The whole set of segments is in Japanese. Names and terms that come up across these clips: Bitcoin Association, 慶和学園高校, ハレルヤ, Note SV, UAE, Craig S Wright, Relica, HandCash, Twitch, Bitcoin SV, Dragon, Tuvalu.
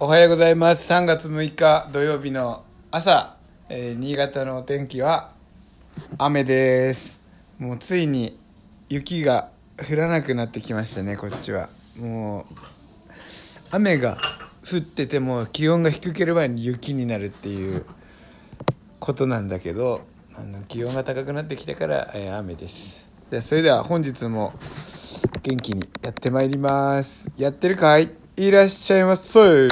おはようございます。3月6日土曜日の朝、新潟のお天気は雨です。もうついに雪が降らなくなってきましたね。こっちはもう雨が降ってても気温が低ければ雪になるっていうことなんだけど、気温が高くなってきたから、雨です。じゃあそれでは本日も元気にやってまいります。やってるかい？いらっしゃいませ。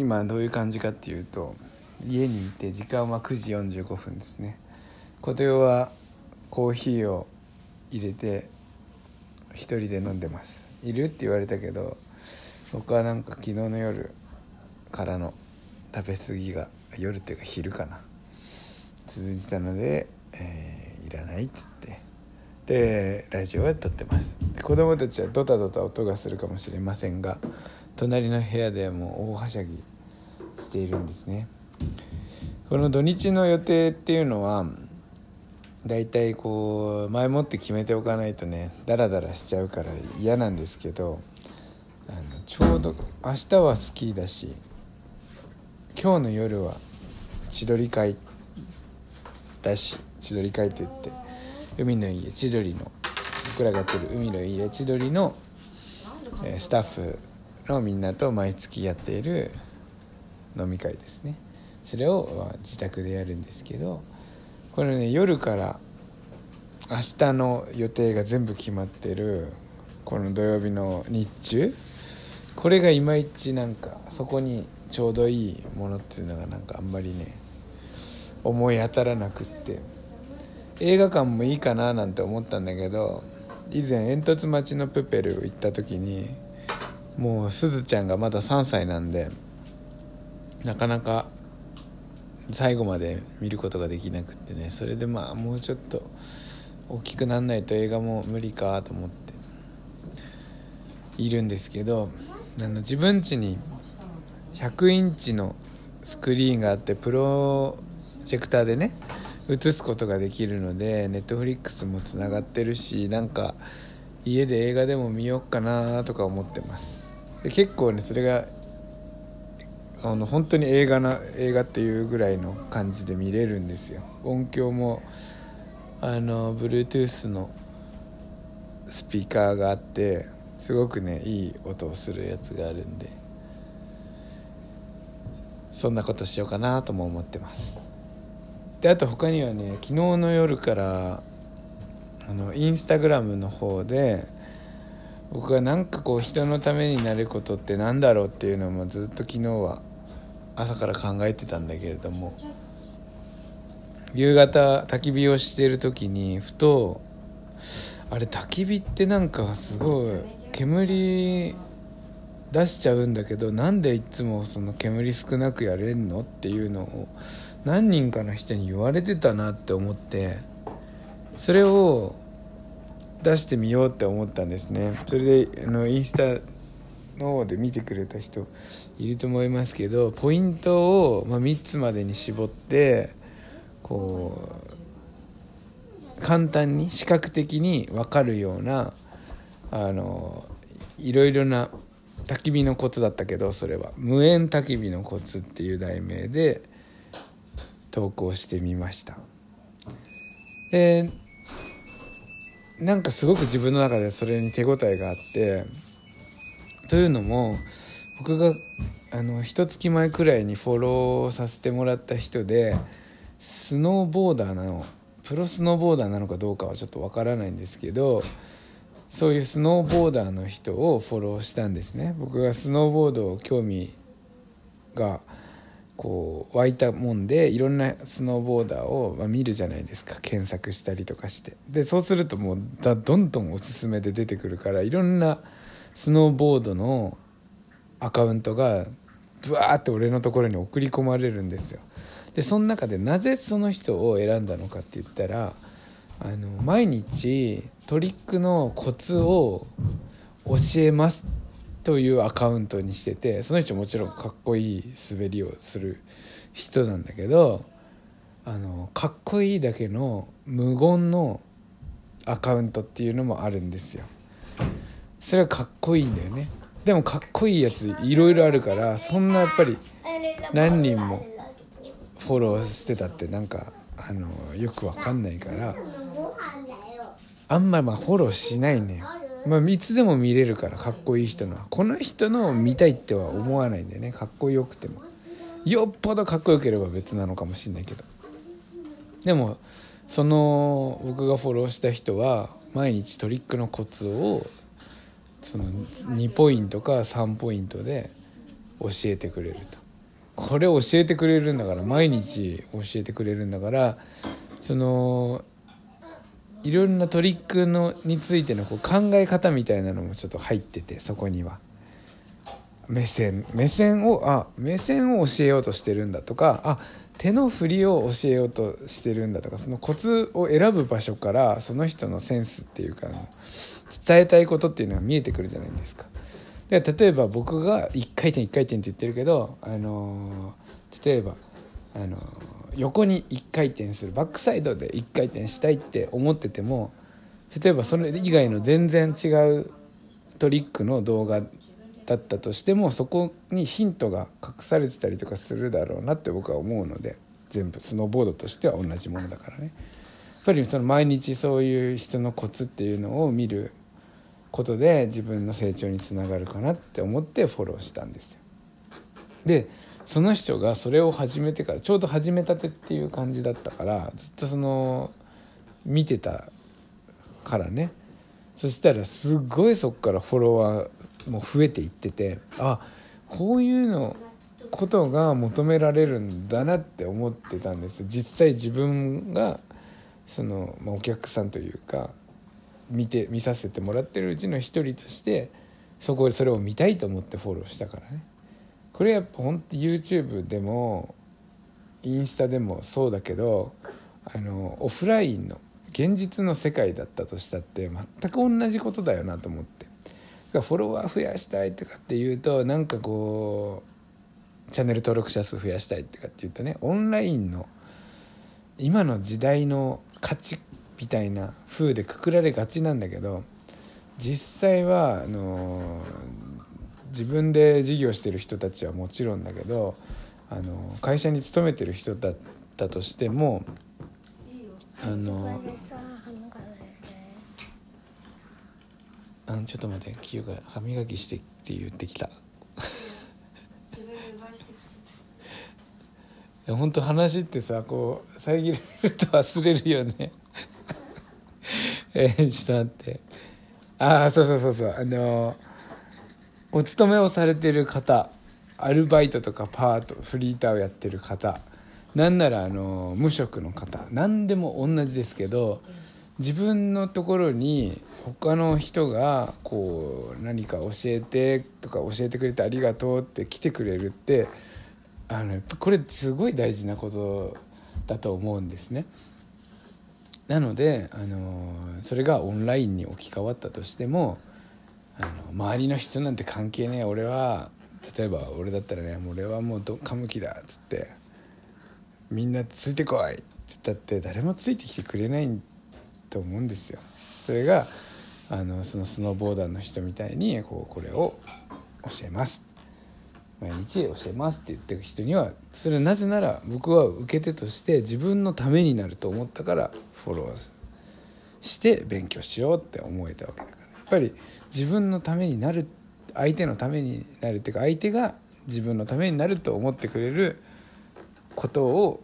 今どういう感じかっていうと、家にいて時間は9時45分ですね。ことよはコーヒーを入れて一人で飲んでます。いるって言われたけど、僕はなんか昨日の夜からの食べ過ぎが、夜っていうか昼かな、続いてたので、いらないっつって、でラジオは撮ってます。子供たちはドタドタ音がするかもしれませんが、隣の部屋でもう大はしゃぎしているんですね。この土日の予定っていうのはだいたいこう前もって決めておかないとね、ダラダラしちゃうから嫌なんですけど、ちょうど明日はスキーだし、今日の夜は千鳥会だし、千鳥会といって海の家千鳥の、僕らがやってる海の家千鳥のスタッフのみんなと毎月やっている飲み会ですね。それを自宅でやるんですけど、これね、夜から明日の予定が全部決まってるこの土曜日の日中、これがいまいちなんかそこにちょうどいいものっていうのがなんかあんまりね思い当たらなくって、映画館もいいかななんて思ったんだけど、以前煙突町のプペル行った時にもうすずちゃんがまだ3歳なんで、なかなか最後まで見ることができなくってね、それでまあもうちょっと大きくなんないと映画も無理かと思っているんですけど、自分家に100インチのスクリーンがあって、プロジェクターでね映すことができるので、ネットフリックスもつながってるし、なんか家で映画でも見ようかなとか思ってます。で結構ねそれが本当に映画っていうぐらいの感じで見れるんですよ。音響もBluetooth のスピーカーがあって、すごくねいい音をするやつがあるんで、そんなことしようかなとも思ってます。であと他にはね、昨日の夜からインスタグラムの方で僕がなんかこう人のためになることってなんだろうっていうのもずっと昨日は朝から考えてたんだけれども、夕方焚き火をしている時にふと、あれ焚き火ってなんかすごい煙出しちゃうんだけど、なんでいつもその煙少なくやれんのっていうのを何人かの人に言われてたなって思って、それを出してみようって思ったんですね。それでインスタの方で見てくれた人いると思いますけど、ポイントを、3つまでに絞って、こう簡単に視覚的に分かるようないろいろな焚き火のコツだったけど、それは無煙焚き火のコツっていう題名で投稿してみました。でなんかすごく自分の中でそれに手応えがあって、というのも僕が1月前くらいにフォローさせてもらった人で、プロスノーボーダーなのかどうかはちょっとわからないんですけど、そういうスノーボーダーの人をフォローしたんですね。僕がスノーボードを興味がこう湧いたもんで、いろんなスノーボーダーを見るじゃないですか、検索したりとかして。でそうするともうどんどんおすすめで出てくるから、いろんなスノーボードのアカウントがブワーって俺のところに送り込まれるんですよ。でその中でなぜその人を選んだのかって言ったら、毎日トリックのコツを教えますというアカウントにしてて、その人もちろんかっこいい滑りをする人なんだけど、かっこいいだけの無言のアカウントっていうのもあるんですよ。それはかっこいいんだよね。でもかっこいいやついろいろあるから、そんなやっぱり何人もフォローしてたってなんかよくわかんないから、あんまりフォローしないね。いつでも見れるから、かっこいい人のこの人の見たいっては思わないんだよね。かっこよくても、よっぽどかっこよければ別なのかもしれないけど、でもその僕がフォローした人は毎日トリックのコツをその2ポイントか3ポイントで教えてくれると。これ教えてくれるんだから、毎日教えてくれるんだから、そのいろんなトリックのについての考え方みたいなのもちょっと入ってて、そこには目線を教えようとしてるんだとか、手の振りを教えようとしてるんだとか、そのコツを選ぶ場所からその人のセンスっていうか伝えたいことっていうのが見えてくるじゃないですか。で例えば僕が1回転1回転って言ってるけど、例えば横に1回転する、バックサイドで1回転したいって思ってても、例えばそれ以外の全然違うトリックの動画だったとしても、そこにヒントが隠されてたりとかするだろうなって僕は思うので、全部スノーボードとしては同じものだからね。やっぱりその毎日そういう人のコツっていうのを見ることで自分の成長につながるかなって思ってフォローしたんですよ。でその人がそれを始めてから、ちょうど始めたてっていう感じだったから、ずっとその見てたからね。そしたらすごいそっからフォロワーも増えていってて、こういうのことが求められるんだなって思ってたんです。実際自分がその、お客さんというか見させてもらってるうちの一人として、それを見たいと思ってフォローしたからね。これやっぱ本当 YouTube でもインスタでもそうだけど、オフラインの現実の世界だったとしたって全く同じことだよなと思って、フォロワー増やしたいとかっていうと、なんかチャンネル登録者数増やしたいとかっていうとね、オンラインの今の時代の価値みたいな風でくくられがちなんだけど、実際は自分で事業してる人たちはもちろんだけど、会社に勤めてる人だったとしても、ちょっと待って、キヨが歯磨きしてって言ってきたほんと話ってさ、遮られると忘れるよねちょっと待って、そう、お勤めをされてる方、アルバイトとかパート、フリーターをやってる方、なんなら無職の方、何でも同じですけど、自分のところに他の人が何か教えてとか、教えてくれてありがとうって来てくれるって、やっぱこれすごい大事なことだと思うんですね。なのでそれがオンラインに置き換わったとしても、周りの人なんて関係ねえ、俺は例えば俺だったらね、俺はもうカムキだっつってみんなついてこいって言ったって誰もついてきてくれないと思うんですよ。それがそのスノーボーダーの人みたいにこれを教えます、毎日教えますって言ってる人には、それなぜなら僕は受け手として自分のためになると思ったから、フォローして勉強しようって思えたわけだから、やっぱり自分のためになる、相手のためになるっていうか、相手が自分のためになると思ってくれることを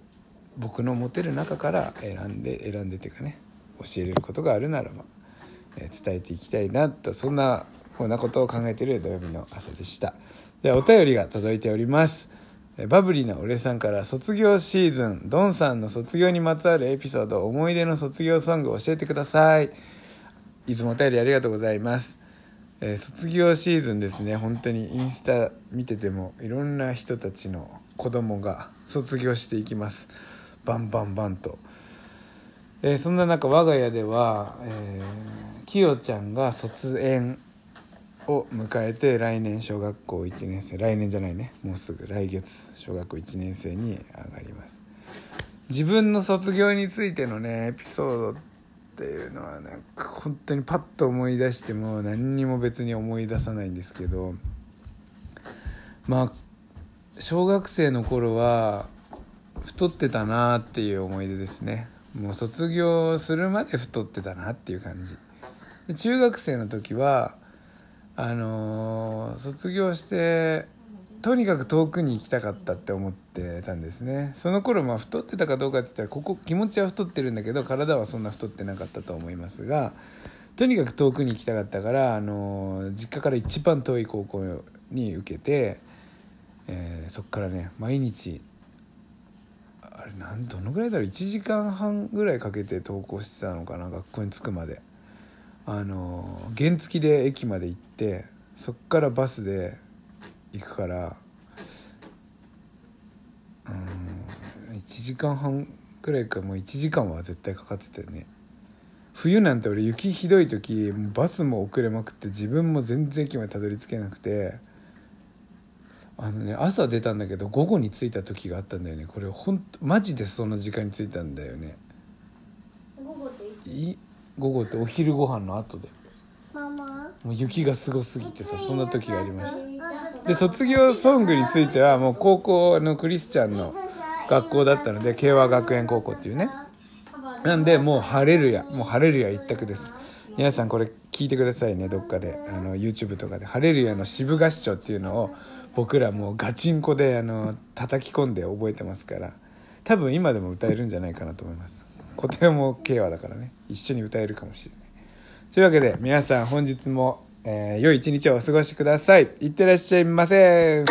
僕の持てる中から選んでっていうかね、教えれることがあるならば伝えていきたいなと、そんなこんなことを考えている土曜日の朝でした。ではお便りが届いております。バブリーな俺さんから、卒業シーズン、ドンさんの卒業にまつわるエピソード、思い出の卒業ソング教えてください。いつもお便りありがとうございます。卒業シーズンですね。本当にインスタ見ててもいろんな人たちの子供が卒業していきます、バンバンバンと。そんな中我が家では、きよちゃんが卒園を迎えて、来年小学校1年生来年じゃないねもうすぐ来月小学校1年生に上がります。自分の卒業についてのねエピソードっていうのはなんか本当にパッと思い出しても何にも別に思い出さないんですけど、まあ小学生の頃は太ってたなっていう思い出ですね。もう卒業するまで太ってたなっていう感じで、中学生の時は卒業してとにかく遠くに行きたかったって思ってたんですね。その頃まあ太ってたかどうかって言ったら気持ちは太ってるんだけど体はそんな太ってなかったと思いますが、とにかく遠くに行きたかったから、実家から一番遠い高校に受けて、そっからね毎日あれどのぐらいだろう1時間半ぐらいかけて登校してたのかな、学校に着くまで。原付で駅まで行ってそっからバスで行くから1時間半くらいか、もう1時間は絶対かかってたよね。冬なんて俺雪ひどい時バスも遅れまくって自分も全然駅までたどり着けなくて、朝出たんだけど午後に着いた時があったんだよね。これ本当マジでその時間に着いたんだよね。午後ってお昼ご飯の後でもう雪がすごすぎてさ、そんな時がありました。で卒業ソングについてはもう高校のクリスチャンの学校だったので、慶和学園高校っていうね、なんでもうハレルヤ一択です。皆さんこれ聞いてくださいね。どっかでYouTube とかでハレルヤの支部合唱っていうのを僕らもうガチンコで叩き込んで覚えてますから、多分今でも歌えるんじゃないかなと思います。古典も慶和だからね、一緒に歌えるかもしれない。というわけで皆さん本日も、良い一日をお過ごしください。いってらっしゃいませ。